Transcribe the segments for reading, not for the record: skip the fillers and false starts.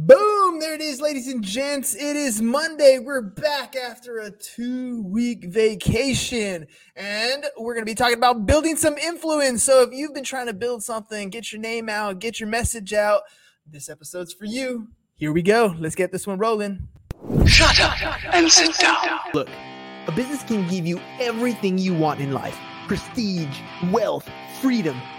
Boom! There it is, ladies and gents. It is Monday. We're back after a 2-week vacation, and we're going to be talking about building some influence. So if you've been trying to build something, get your name out, get your message out, this episode's for you. Here we go. Let's get this one rolling. Shut up and sit down. Look, a business can give you everything you want in life. Prestige, wealth, freedom.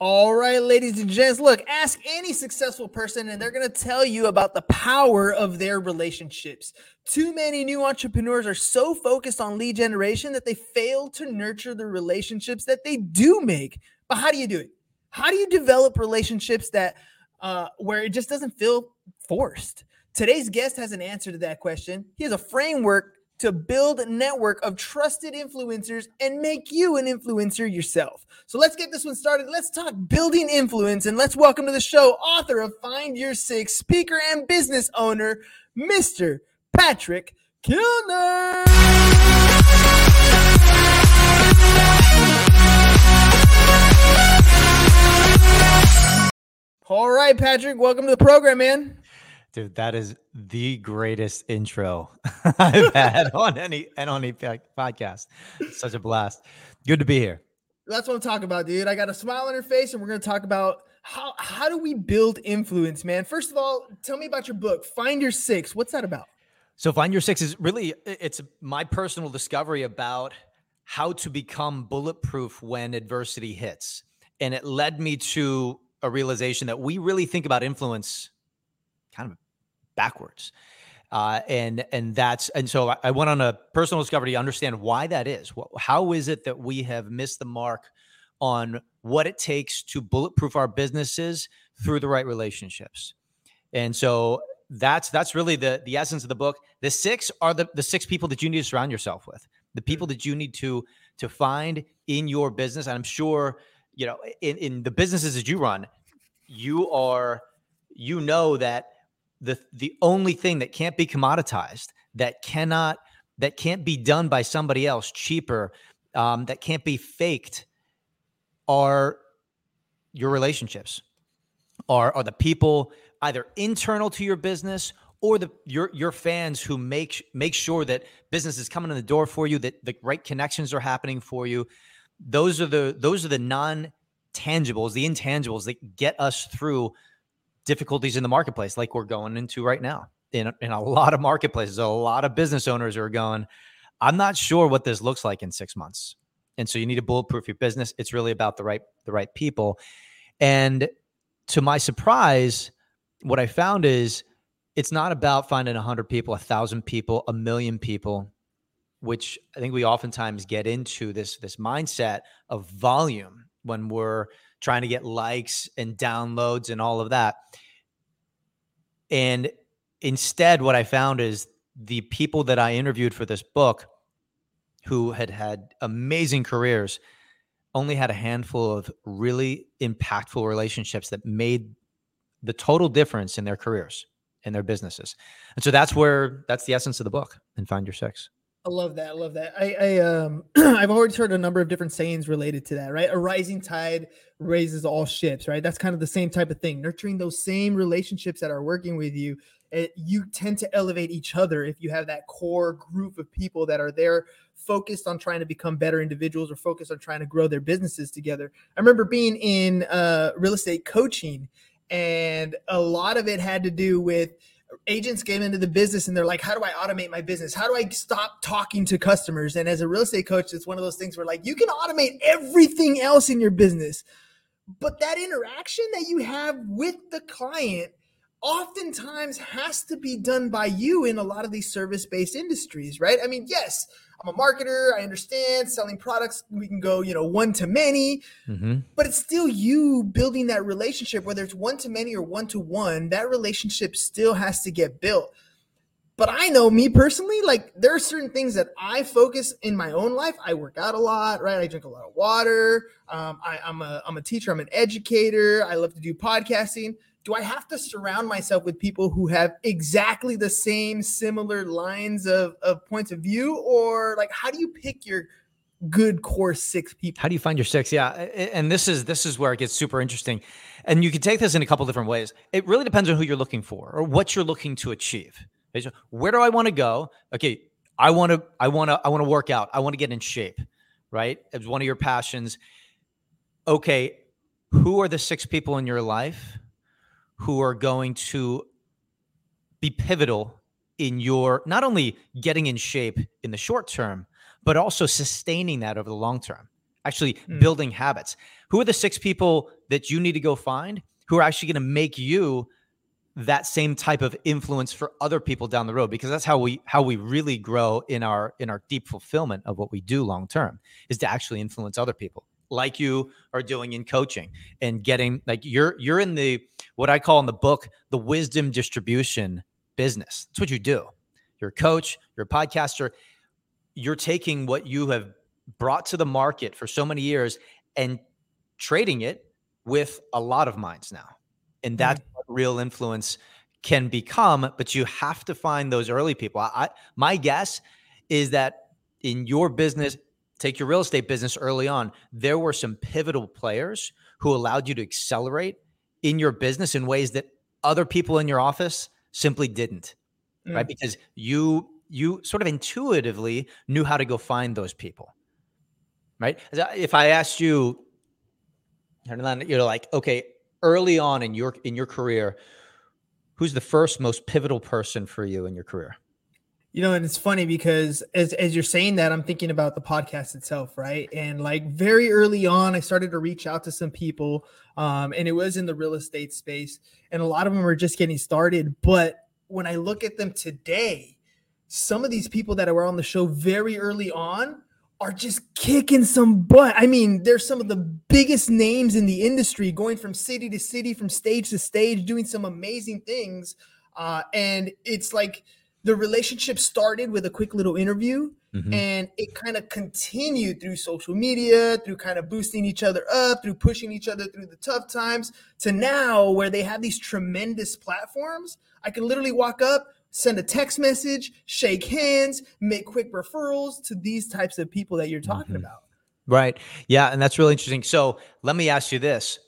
All right, ladies and gents, look, ask any successful person and they're going to tell you about the power of their relationships. Too many new entrepreneurs are so focused on lead generation that they fail to nurture the relationships that they do make. But how do you do it? How do you develop relationships that where it just doesn't feel forced? Today's guest has an answer to that question. He has a framework to build a network of trusted influencers and make you an influencer yourself. So let's get this one started. Let's talk building influence, and let's welcome to the show author of Find Your Six, speaker and business owner, Mr. Patrick Kilner. All right, Patrick, welcome to the program, man. Dude, that is the greatest intro I've had on any podcast. Such a blast. Good to be here. That's what I'm talking about, dude. I got a smile on her face, and we're going to talk about how do we build influence, man? First of all, tell me about your book, Find Your Six. What's that about? So Find Your Six is really, it's my personal discovery about how to become bulletproof when adversity hits. And it led me to a realization that we really think about influence kind of backwards. And so I went on a personal discovery to understand why that is. How is it that we have missed the mark on what it takes to bulletproof our businesses through the right relationships? And so that's really the essence of the book. The six are the six people that you need to surround yourself with, the people that you need to find in your business. And I'm sure, you know, in the businesses that you run, you know that the only thing that can't be commoditized, that can't be done by somebody else cheaper, that can't be faked, are your relationships, are the people either internal to your business or your fans who make sure that business is coming in the door for you, that the right connections are happening for you. Those are the non-tangibles, the intangibles that get us through difficulties in the marketplace, like we're going into right now. In a lot of marketplaces, a lot of business owners are going, I'm not sure what this looks like in 6 months. And so you need to bulletproof your business. It's really about the right people. And to my surprise, what I found is it's not about finding 100 people, 1,000 people, 1,000,000 people, which I think we oftentimes get into this mindset of volume when we're trying to get likes and downloads and all of that. And instead, what I found is the people that I interviewed for this book who had amazing careers only had a handful of really impactful relationships that made the total difference in their careers and their businesses. And so that's the essence of the book and Find Your Six. I love that. I love that. I I've already heard a number of different sayings related to that, right? A rising tide raises all ships, right? That's kind of the same type of thing. Nurturing those same relationships that are working with you, you tend to elevate each other if you have that core group of people that are there focused on trying to become better individuals or focused on trying to grow their businesses together. I remember being in real estate coaching, and a lot of it had to do with agents came into the business and they're like, how do I automate my business? How do I stop talking to customers? And as a real estate coach, it's one of those things where like you can automate everything else in your business, but that interaction that you have with the client oftentimes has to be done by you in a lot of these service-based industries, right? I mean, yes, I'm a marketer. I understand selling products. We can go, one to many, but it's still you building that relationship, whether it's one to many or one to one, that relationship still has to get built. But I know me personally, like there are certain things that I focus in my own life. I work out a lot, right? I drink a lot of water. I'm a teacher. I'm an educator. I love to do podcasting. Do I have to surround myself with people who have exactly the same similar lines of points of view? Or like, how do you pick your good core six people? How do you find your six? Yeah. And this is where it gets super interesting. And you can take this in a couple different ways. It really depends on who you're looking for or what you're looking to achieve. Where do I want to go? Okay. I want to work out. I want to get in shape, right? It's one of your passions. Okay. Who are the six people in your life who are going to be pivotal in your, not only getting in shape in the short term, but also sustaining that over the long term, actually building habits. Who are the six people that you need to go find who are actually going to make you that same type of influence for other people down the road? Because that's how we really grow in our deep fulfillment of what we do long term, is to actually influence other people, like you are doing in coaching and getting, like you're in the, what I call in the book, the wisdom distribution business. That's what you do. You're a coach, you're a podcaster. You're taking what you have brought to the market for so many years and trading it with a lot of minds now. And that's what real influence can become, but you have to find those early people. My guess is that in your business, take your real estate business early on, there were some pivotal players who allowed you to accelerate in your business in ways that other people in your office simply didn't, right? Because you sort of intuitively knew how to go find those people, right? If I asked you, you're like, okay, early on in your career, who's the first most pivotal person for you in your career? You know, and it's funny because as you're saying that, I'm thinking about the podcast itself, right? And like very early on, I started to reach out to some people, and it was in the real estate space, and a lot of them were just getting started. But when I look at them today, some of these people that were on the show very early on are just kicking some butt. I mean, they're some of the biggest names in the industry, going from city to city, from stage to stage, doing some amazing things. And it's like the relationship started with a quick little interview, and it kind of continued through social media, through kind of boosting each other up, through pushing each other through the tough times, to now where they have these tremendous platforms. I can literally walk up, send a text message, shake hands, make quick referrals to these types of people that you're talking about. Right. Yeah. And that's really interesting. So let me ask you this.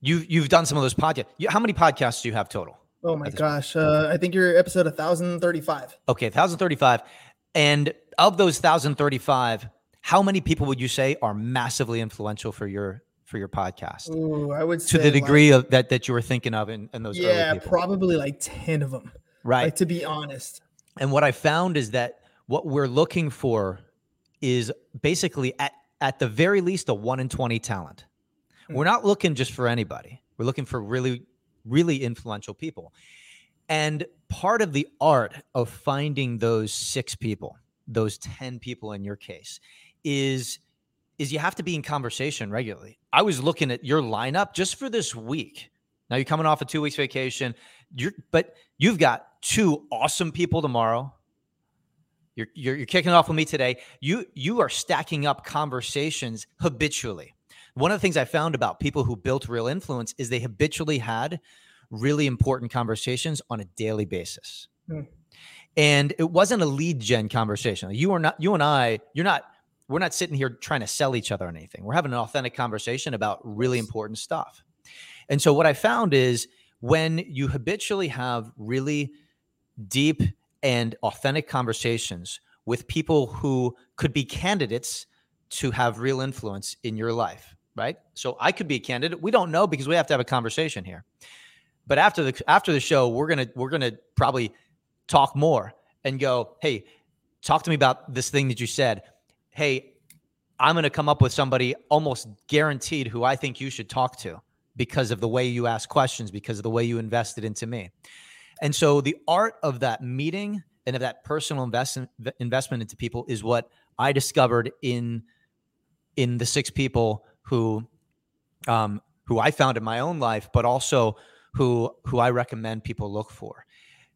You've done some of those podcasts. How many podcasts do you have total? Oh my gosh. I think you're episode 1,035. Okay. 1,035. And of those 1,035, how many people would you say are massively influential for your podcast? Ooh, I would say to the degree like, of that you were thinking of in those early people. Probably like 10 of them, right? Like, to be honest. And what I found is that what we're looking for is basically at the very least a 1 in 20 talent. We're not looking just for anybody. We're looking for really, really influential people. And part of the art of finding those six people, those 10 people in your case, is you have to be in conversation regularly. I was looking at your lineup just for this week. Now you're coming off a 2 weeks vacation, but you've got 2 awesome people tomorrow. You're kicking off with me today. You are stacking up conversations habitually. One of the things I found about people who built real influence is they habitually had really important conversations on a daily basis. And it wasn't a lead gen conversation. We're not sitting here trying to sell each other on anything. We're having an authentic conversation about really important stuff. And so what I found is when you habitually have really deep and authentic conversations with people who could be candidates to have real influence in your life, right? So I could be a candidate. We don't know because we have to have a conversation here. But after the show, we're going to probably talk more and go, "Hey, talk to me about this thing that you said. Hey, I'm going to come up with somebody almost guaranteed who I think you should talk to because of the way you ask questions, because of the way you invested into me." And so the art of that meeting and of that personal investment into people is what I discovered in the six people who I found in my own life, but also who I recommend people look for.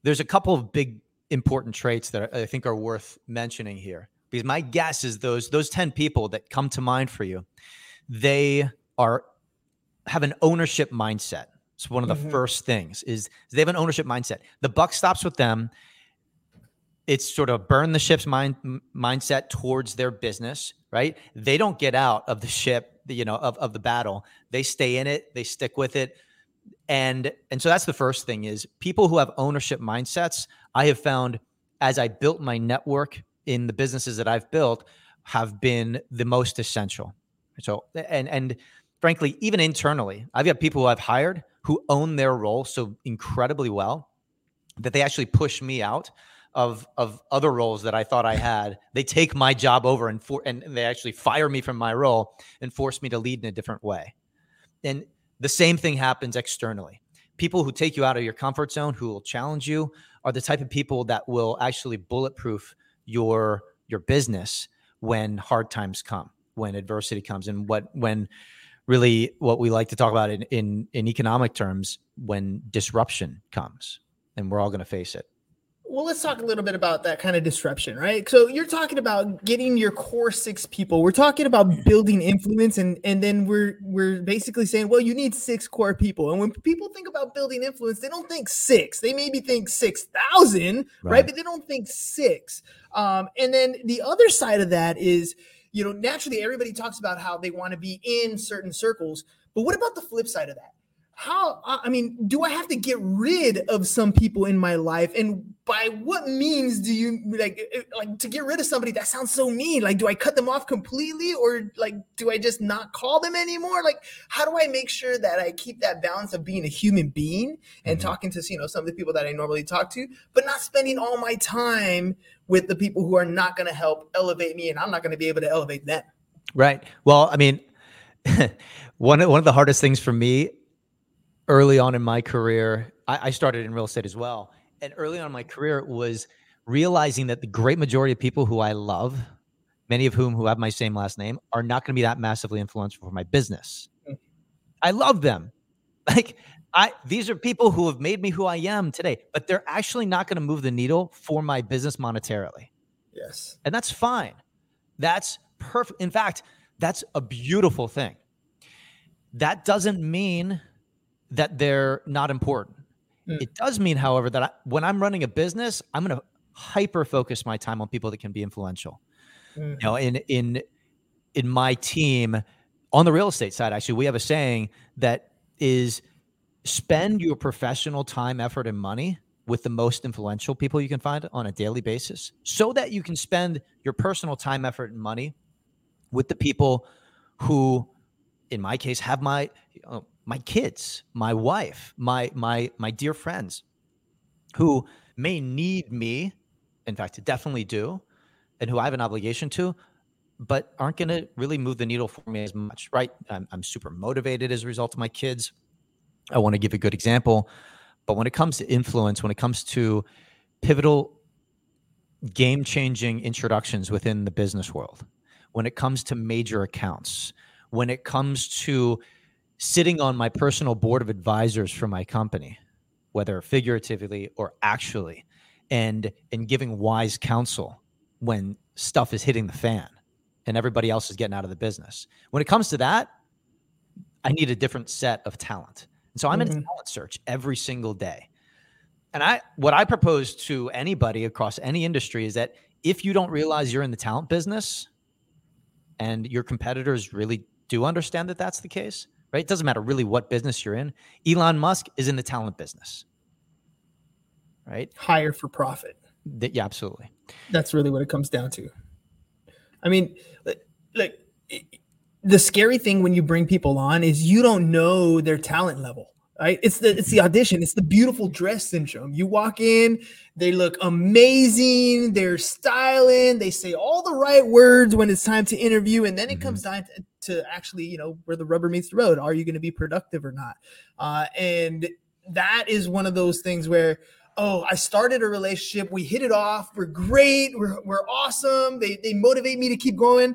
There's a couple of big important traits that I think are worth mentioning here, because my guess is those 10 people that come to mind for you, they have an ownership mindset. It's one of the first things is they have an ownership mindset. The buck stops with them. It's sort of burn the ship's mindset towards their business, right? They don't get out of the ship, of the battle. They stay in it. They stick with it. And so that's the first thing is people who have ownership mindsets, I have found as I built my network in the businesses that I've built have been the most essential. So, and frankly, even internally, I've got people who I've hired who own their role so incredibly well that they actually push me out of other roles that I thought I had. They take my job over and they actually fire me from my role and force me to lead in a different way. And the same thing happens externally. People who take you out of your comfort zone, who will challenge you, are the type of people that will actually bulletproof your business when hard times come, when adversity comes, and what we like to talk about in economic terms, when disruption comes, and we're all going to face it. Well, let's talk a little bit about that kind of disruption, right? So you're talking about getting your core six people. We're talking about building influence, and then we're basically saying, well, you need six core people. And when people think about building influence, they don't think six. They maybe think 6,000, right? But they don't think six. And then the other side of that is, naturally everybody talks about how they want to be in certain circles. But what about the flip side of that? Do I have to get rid of some people in my life? And by what means do you like to get rid of somebody? That sounds so mean. Like, do I cut them off completely, or like, do I just not call them anymore? Like, how do I make sure that I keep that balance of being a human being and talking to, some of the people that I normally talk to, but not spending all my time with the people who are not going to help elevate me and I'm not going to be able to elevate them. Right. Well, one of the hardest things for me early on in my career, I started in real estate as well. And early on in my career was realizing that the great majority of people who I love, many of whom who have my same last name, are not going to be that massively influential for my business. I love them. These are people who have made me who I am today, but they're actually not going to move the needle for my business monetarily. Yes. And that's fine. That's perfect. In fact, that's a beautiful thing. That doesn't mean that they're not important. It does mean, however, that when I'm running a business, I'm going to hyper-focus my time on people that can be influential. In my team, on the real estate side, actually, we have a saying that is spend your professional time, effort, and money with the most influential people you can find on a daily basis so that you can spend your personal time, effort, and money with the people who, in my case, have my kids, my wife, my dear friends who may need me, in fact, definitely do, and who I have an obligation to, but aren't going to really move the needle for me as much, right? I'm super motivated as a result of my kids. I want to give a good example, but when it comes to influence, when it comes to pivotal game-changing introductions within the business world, when it comes to major accounts, when it comes to sitting on my personal board of advisors for my company, whether figuratively or actually, and giving wise counsel when stuff is hitting the fan and everybody else is getting out of the business. When it comes to that, I need a different set of talent. And so I'm in a talent search every single day. And what I propose to anybody across any industry is that if you don't realize you're in the talent business and your competitors really do understand that that's the case, right? It doesn't matter really what business you're in. Elon Musk is in the talent business, right? Hire for profit. Yeah, absolutely. That's really what it comes down to. I mean, like, the scary thing when you bring people on is you don't know their talent level, right? It's the audition. It's the beautiful dress syndrome. You walk in, they look amazing. They're styling. They say all the right words when it's time to interview. And then it comes down to actually, where the rubber meets the road. Are you going to be productive or not? And that is one of those things where, I started a relationship. We hit it off. We're great. We're awesome. They motivate me to keep going.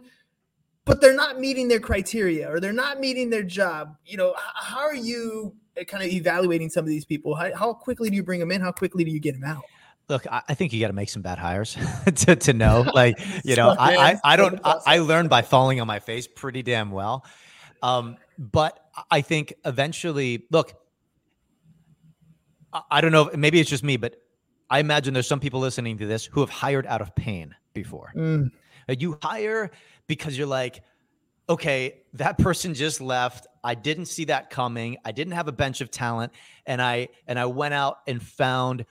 but they're not meeting their criteria or they're not meeting their job. You know, how are you kind of evaluating some of these people? How quickly do you bring them in? How quickly do you get them out? Look, I think you got to make some bad hires to know, like, you know, I learned by falling on my face pretty damn well. But I think eventually, look, I don't know, maybe it's just me, but I imagine there's some people listening to this who have hired out of pain before. Mm. You hire because you're like, okay, that person just left. I didn't see that coming. I didn't have a bench of talent. And I went out and found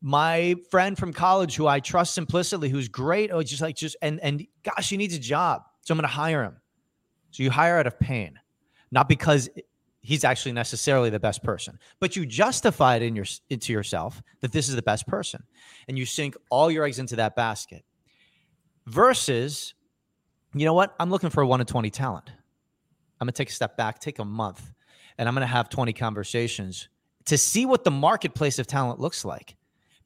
my friend from college who I trust implicitly, who's great. Oh, and gosh, he needs a job. So I'm going to hire him. So you hire out of pain, not because he's actually necessarily the best person, but you justify it into yourself that this is the best person. And you sink all your eggs into that basket versus, you know what? I'm looking for a 1 in 20 talent. I'm going to take a step back, take a month, and I'm going to have 20 conversations to see what the marketplace of talent looks like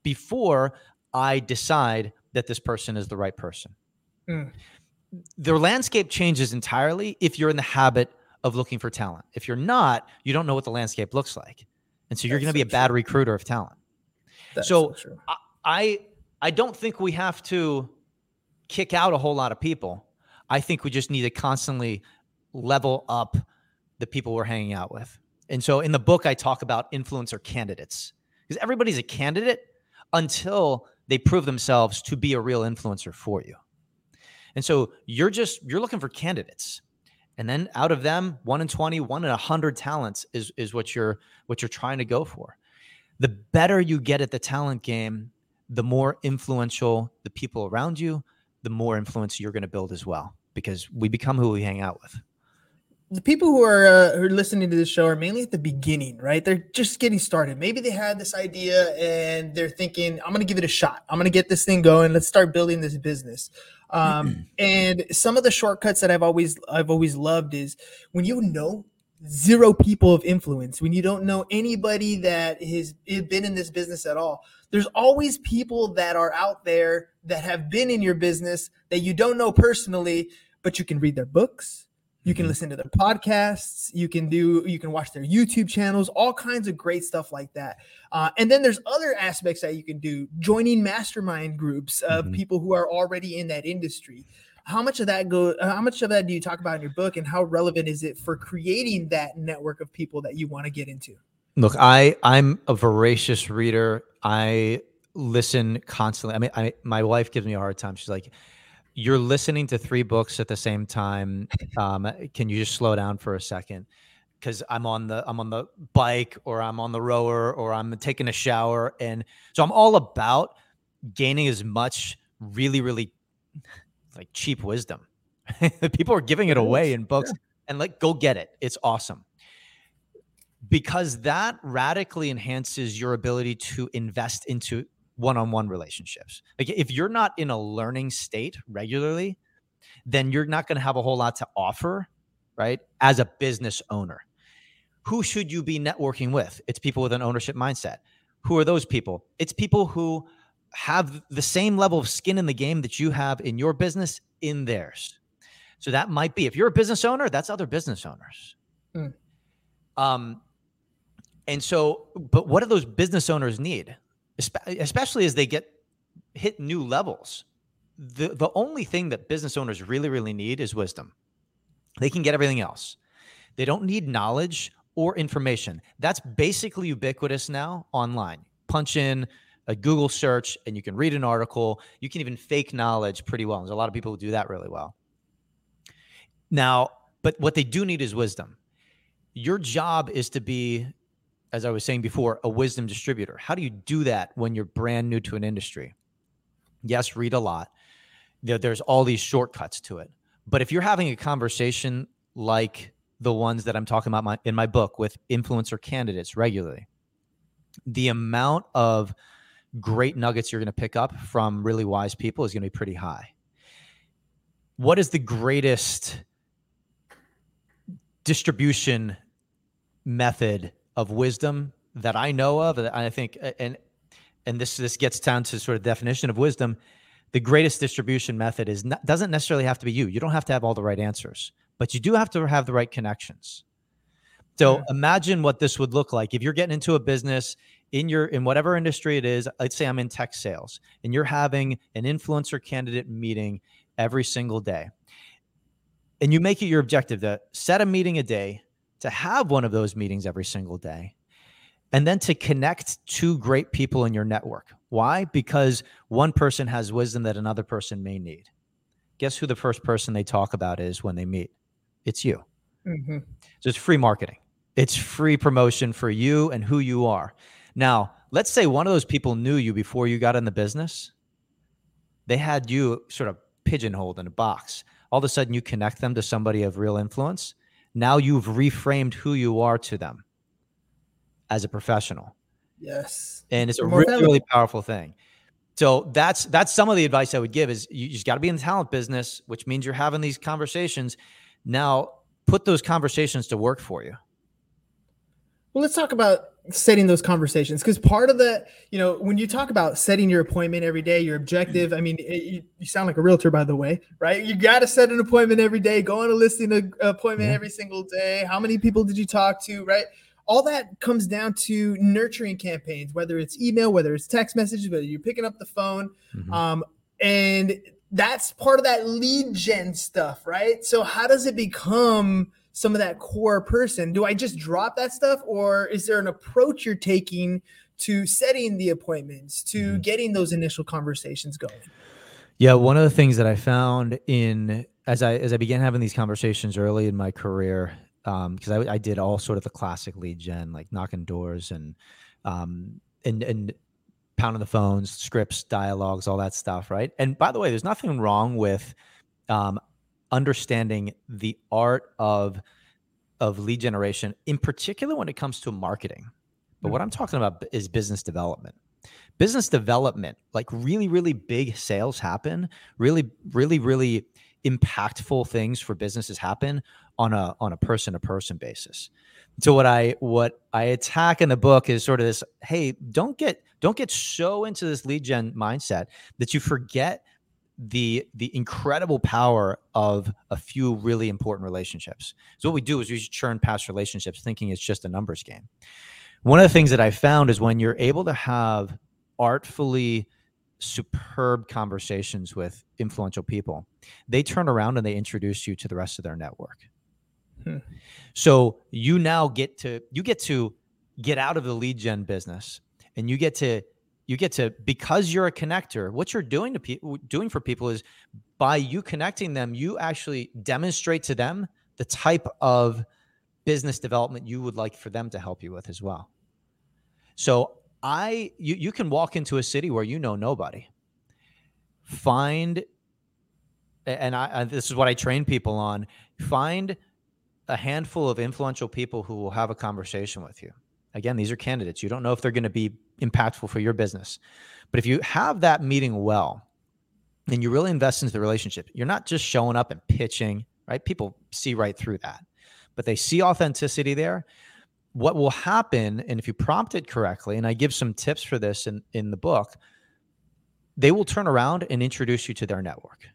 before I decide that this person is the right person. Mm. Their landscape changes entirely if you're in the habit of looking for talent. If you're not, you don't know what the landscape looks like. And so you're going to be a bad recruiter of talent. So I don't think we have to kick out a whole lot of people. I think we just need to constantly level up the people we're hanging out with. And so in the book, I talk about influencer candidates because everybody's a candidate until they prove themselves to be a real influencer for you. And so you're looking for candidates, and then out of them, 1 in 20, 1 in 100 talents is what you're trying to go for. The better you get at the talent game, the more influential the people around you, the more influence you're going to build as well, because we become who we hang out with. The people who are listening to this show are mainly at the beginning, right? They're just getting started. Maybe they had this idea and they're thinking, I'm going to give it a shot. I'm going to get this thing going. Let's start building this business. And some of the shortcuts that I've always loved is when you know zero people of influence, when you don't know anybody that has been in this business at all, there's always people that are out there that have been in your business that you don't know personally, but you can read their books. You can listen to their podcasts. You can watch their YouTube channels, all kinds of great stuff like that. And then there's other aspects that you can do, joining mastermind groups of people who are already in that industry. How much of that do you talk about in your book, and how relevant is it for creating that network of people that you want to get into? Look, I'm a voracious reader. I listen constantly. I mean, my wife gives me a hard time. She's like, you're listening to 3 books at the same time. Can you just slow down for a second? Because I'm on the bike, or I'm on the rower, or I'm taking a shower. And so I'm all about gaining as much really, really like cheap wisdom. People are giving it away in books, and like, go get it. It's awesome. Because that radically enhances your ability to invest into one-on-one relationships. Like if you're not in a learning state regularly, then you're not going to have a whole lot to offer, right? As a business owner, who should you be networking with? It's people with an ownership mindset. Who are those people? It's people who have the same level of skin in the game that you have in your business in theirs. So that might be, if you're a business owner, that's other business owners. Mm. And so, but what do those business owners need? Especially as they hit new levels. The only thing that business owners really, really need is wisdom. They can get everything else. They don't need knowledge or information. That's basically ubiquitous now online. Punch in a Google search and you can read an article. You can even fake knowledge pretty well. There's a lot of people who do that really well. Now, but what they do need is wisdom. Your job is to be, as I was saying before, a wisdom distributor. How do you do that when you're brand new to an industry? Yes, read a lot. There's all these shortcuts to it. But if you're having a conversation like the ones that I'm talking about in my book with influencer candidates regularly, the amount of great nuggets you're going to pick up from really wise people is going to be pretty high. What is the greatest distribution method of wisdom that I know of? I think, and this gets down to sort of definition of wisdom. the greatest distribution method is not, doesn't necessarily have to be you. You don't have to have all the right answers, but you do have to have the right connections. So imagine what this would look like if you're getting into a business in whatever industry it is. Let's say I'm in tech sales and you're having an influencer candidate meeting every single day. And you make it your objective to set a meeting a day, to have one of those meetings every single day, and then to connect two great people in your network. Why? Because one person has wisdom that another person may need. Guess who the first person they talk about is when they meet? It's you. Mm-hmm. So it's free marketing. It's free promotion for you and who you are. Now, let's say one of those people knew you before you got in the business. They had you sort of pigeonholed in a box. All of a sudden, you connect them to somebody of real influence. Now you've reframed who you are to them as a professional. Yes. And it's a really, really powerful thing. So that's some of the advice I would give is you just got to be in the talent business, which means you're having these conversations. Now, put those conversations to work for you. Well, let's talk about setting those conversations, because part of that, when you talk about setting your appointment every day, your objective, I mean, you sound like a realtor, by the way, right? You got to set an appointment every day, go on a listing appointment every single day. How many people did you talk to, right? All that comes down to nurturing campaigns, whether it's email, whether it's text messages, whether you're picking up the phone. And that's part of that lead gen stuff, right? So how does it become some of that core person? Do I just drop that stuff, or is there an approach you're taking to setting the appointments, to getting those initial conversations going? Yeah. One of the things that I found as I began having these conversations early in my career, because I did all sort of the classic lead gen, like knocking doors and pounding the phones, scripts, dialogues, all that stuff. Right. And by the way, there's nothing wrong with, understanding the art of lead generation, in particular when it comes to marketing. But what I'm talking about is business development. Business development, like really, really big sales happen, really, really, really impactful things for businesses happen on a person-to-person basis. So what I attack in the book is sort of this, hey, don't get so into this lead gen mindset that you forget the incredible power of a few really important relationships. So what we do is we just churn past relationships thinking it's just a numbers game. One of the things that I found is when you're able to have artfully superb conversations with influential people, they turn around and they introduce you to the rest of their network. So you now get to get out of the lead gen business, and you get to, because you're a connector, what you're doing for people is by you connecting them, you actually demonstrate to them the type of business development you would like for them to help you with as well. So you can walk into a city where you know nobody. This is what I train people on, find a handful of influential people who will have a conversation with you. Again, these are candidates. You don't know if they're going to be impactful for your business. But if you have that meeting well, and you really invest into the relationship, you're not just showing up and pitching, right? People see right through that, but they see authenticity there. What will happen, and if you prompt it correctly, and I give some tips for this in the book, they will turn around and introduce you to their network.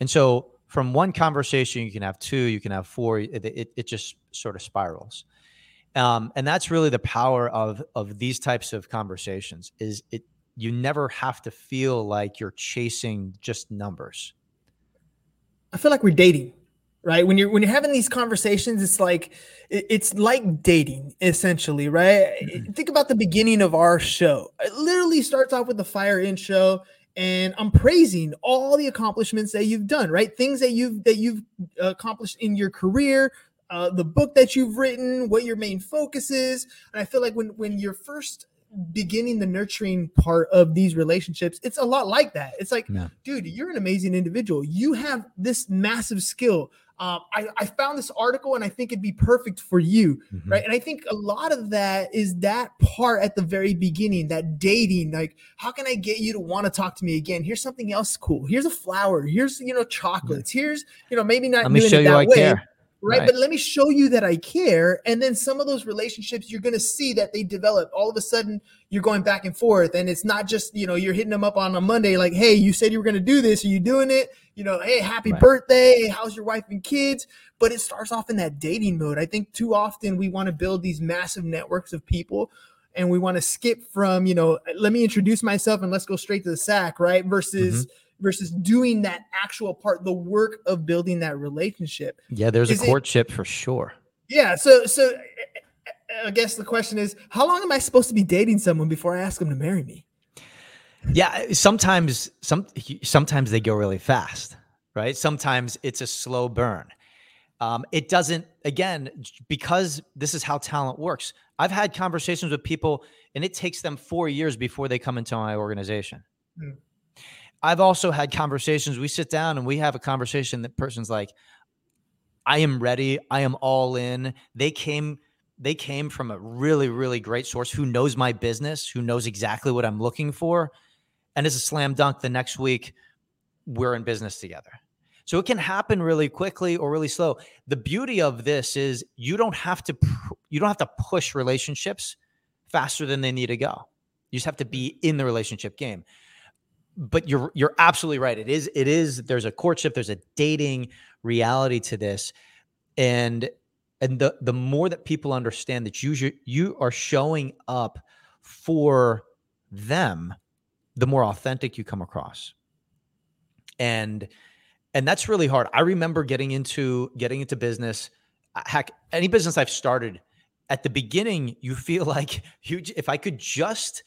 And so from one conversation, you can have two, you can have four, it just sort of spirals. And that's really the power of these types of conversations is you never have to feel like you're chasing just numbers. I feel like we're dating, right? When you're having these conversations, it's like dating essentially, right? Mm-hmm. Think about the beginning of our show. It literally starts off with the fire intro, and I'm praising all the accomplishments that you've done, right? Things that you've accomplished in your career, the book that you've written, what your main focus is. And I feel like when you're first beginning the nurturing part of these relationships, it's a lot like that. It's like, dude, you're an amazing individual. You have this massive skill. I found this article and I think it'd be perfect for you, right? And I think a lot of that is that part at the very beginning, that dating, like, how can I get you to want to talk to me again? Here's something else cool. Here's a flower. Here's, chocolates. Here's, maybe not doing it that way. Care. Right? But let me show you that I care. And then some of those relationships, you're going to see that they develop. All of a sudden, you're going back and forth. And it's not just, you know, you're hitting them up on a Monday, like, hey, you said you were going to do this. Are you doing it? You know, hey, happy birthday. How's your wife and kids? But it starts off in that dating mode. I think too often we want to build these massive networks of people. And we want to skip from, you know, let me introduce myself and let's go straight to the sack, right? Versus doing that actual part, the work of building that relationship. Yeah, there's a courtship for sure. Yeah, so I guess the question is, how long am I supposed to be dating someone before I ask them to marry me? Yeah, sometimes they go really fast, right? Sometimes it's a slow burn. It doesn't, again, because this is how talent works. I've had conversations with people and it takes them 4 years before they come into my organization. Mm. I've also had conversations. We sit down and we have a conversation that person's like, I am ready. I am all in. They came from a really, really great source who knows my business, who knows exactly what I'm looking for. And it's a slam dunk. The next week we're in business together. So it can happen really quickly or really slow. The beauty of this is you don't have to push relationships faster than they need to go. You just have to be in the relationship game. But you're absolutely right. It is there's a courtship, there's a dating reality to this. And the more that people understand that you are showing up for them, the more authentic you come across. And that's really hard. I remember getting into business. Heck, any business I've started, at the beginning, you feel like if I could just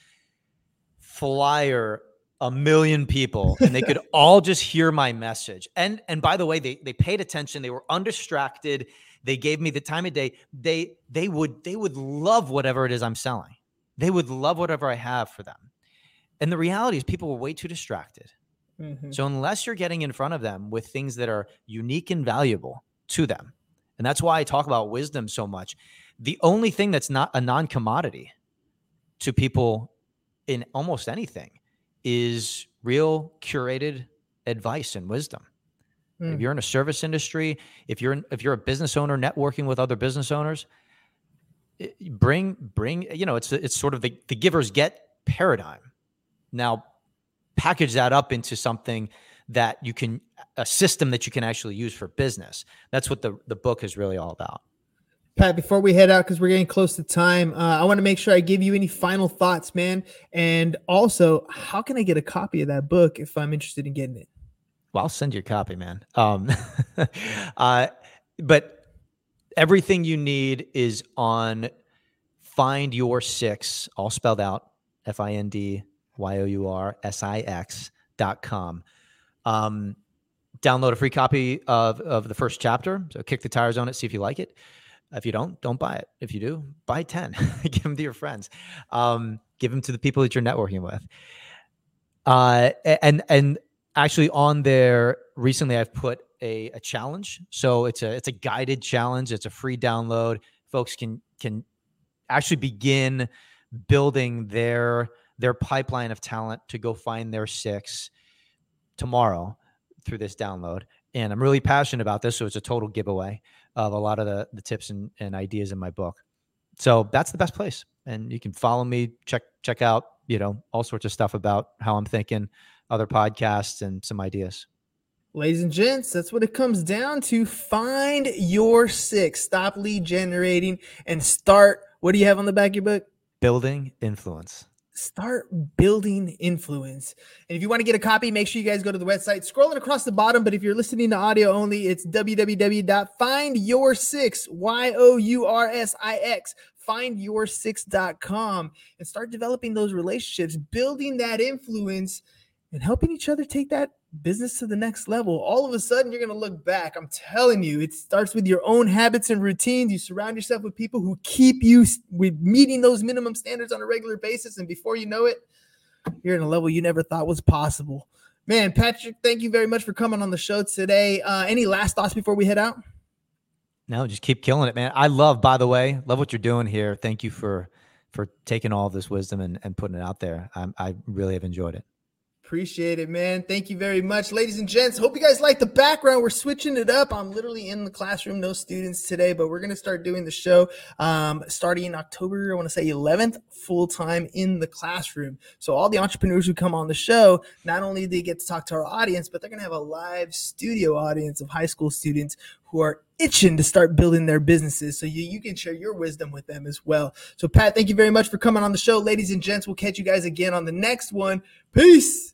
flyer a million people and they could all just hear my message. And by the way, they paid attention. They were undistracted. They gave me the time of day. They would love whatever it is I'm selling. They would love whatever I have for them. And the reality is people were way too distracted. So unless you're getting in front of them with things that are unique and valuable to them, and that's why I talk about wisdom so much, the only thing that's not a non-commodity to people in almost anything is real curated advice and wisdom. If you're in a service industry, if you're a business owner networking with other business owners, bring you know, it's sort of the givers get paradigm. Now, package that up into something that you can, a system that you can actually use for business. That's what the book is really all about. Pat, before we head out, because we're getting close to time, I want to make sure I give you any final thoughts, man. And also, how can I get a copy of that book if I'm interested in getting it? Well, I'll send you a copy, man. But everything you need is on Find Your Six, all spelled out, FindYourSix.com. Download a free copy of the first chapter. So kick the tires on it. See if you like it. If you don't buy it. If you do, buy 10, give them to your friends. Give them to the people that you're networking with. And actually on there recently, I've put a challenge. So it's a guided challenge. It's a free download. Folks can actually begin building their pipeline of talent to go find their six tomorrow through this download. And I'm really passionate about this. So it's a total giveaway of a lot of the tips and ideas in my book. So that's the best place. And you can follow me, check out, you know, all sorts of stuff about how I'm thinking, other podcasts and some ideas. Ladies and gents, that's what it comes down to. Find your six, stop lead generating and start. What do you have on the back of your book? Building influence. Start building influence. And if you want to get a copy, make sure you guys go to the website, scrolling across the bottom. But if you're listening to audio only, it's www.findyoursix.com. Findyoursix.com and start developing those relationships, building that influence and helping each other take that business to the next level. All of a sudden, you're going to look back. I'm telling you, it starts with your own habits and routines. You surround yourself with people who keep you with meeting those minimum standards on a regular basis. And before you know it, you're in a level you never thought was possible. Man, Patrick, thank you very much for coming on the show today. Any last thoughts before we head out? No, just keep killing it, man. I love, by the way, love what you're doing here. Thank you for taking all of this wisdom and putting it out there. I really have enjoyed it. Appreciate it, man. Thank you very much. Ladies and gents, hope you guys like the background. We're switching it up. I'm literally in the classroom, no students today, but we're going to start doing the show starting in October, I want to say 11th, full-time in the classroom. So all the entrepreneurs who come on the show, not only do they get to talk to our audience, but they're going to have a live studio audience of high school students who are itching to start building their businesses, so you can share your wisdom with them as well. So Pat, thank you very much for coming on the show. Ladies and gents, we'll catch you guys again on the next one. Peace.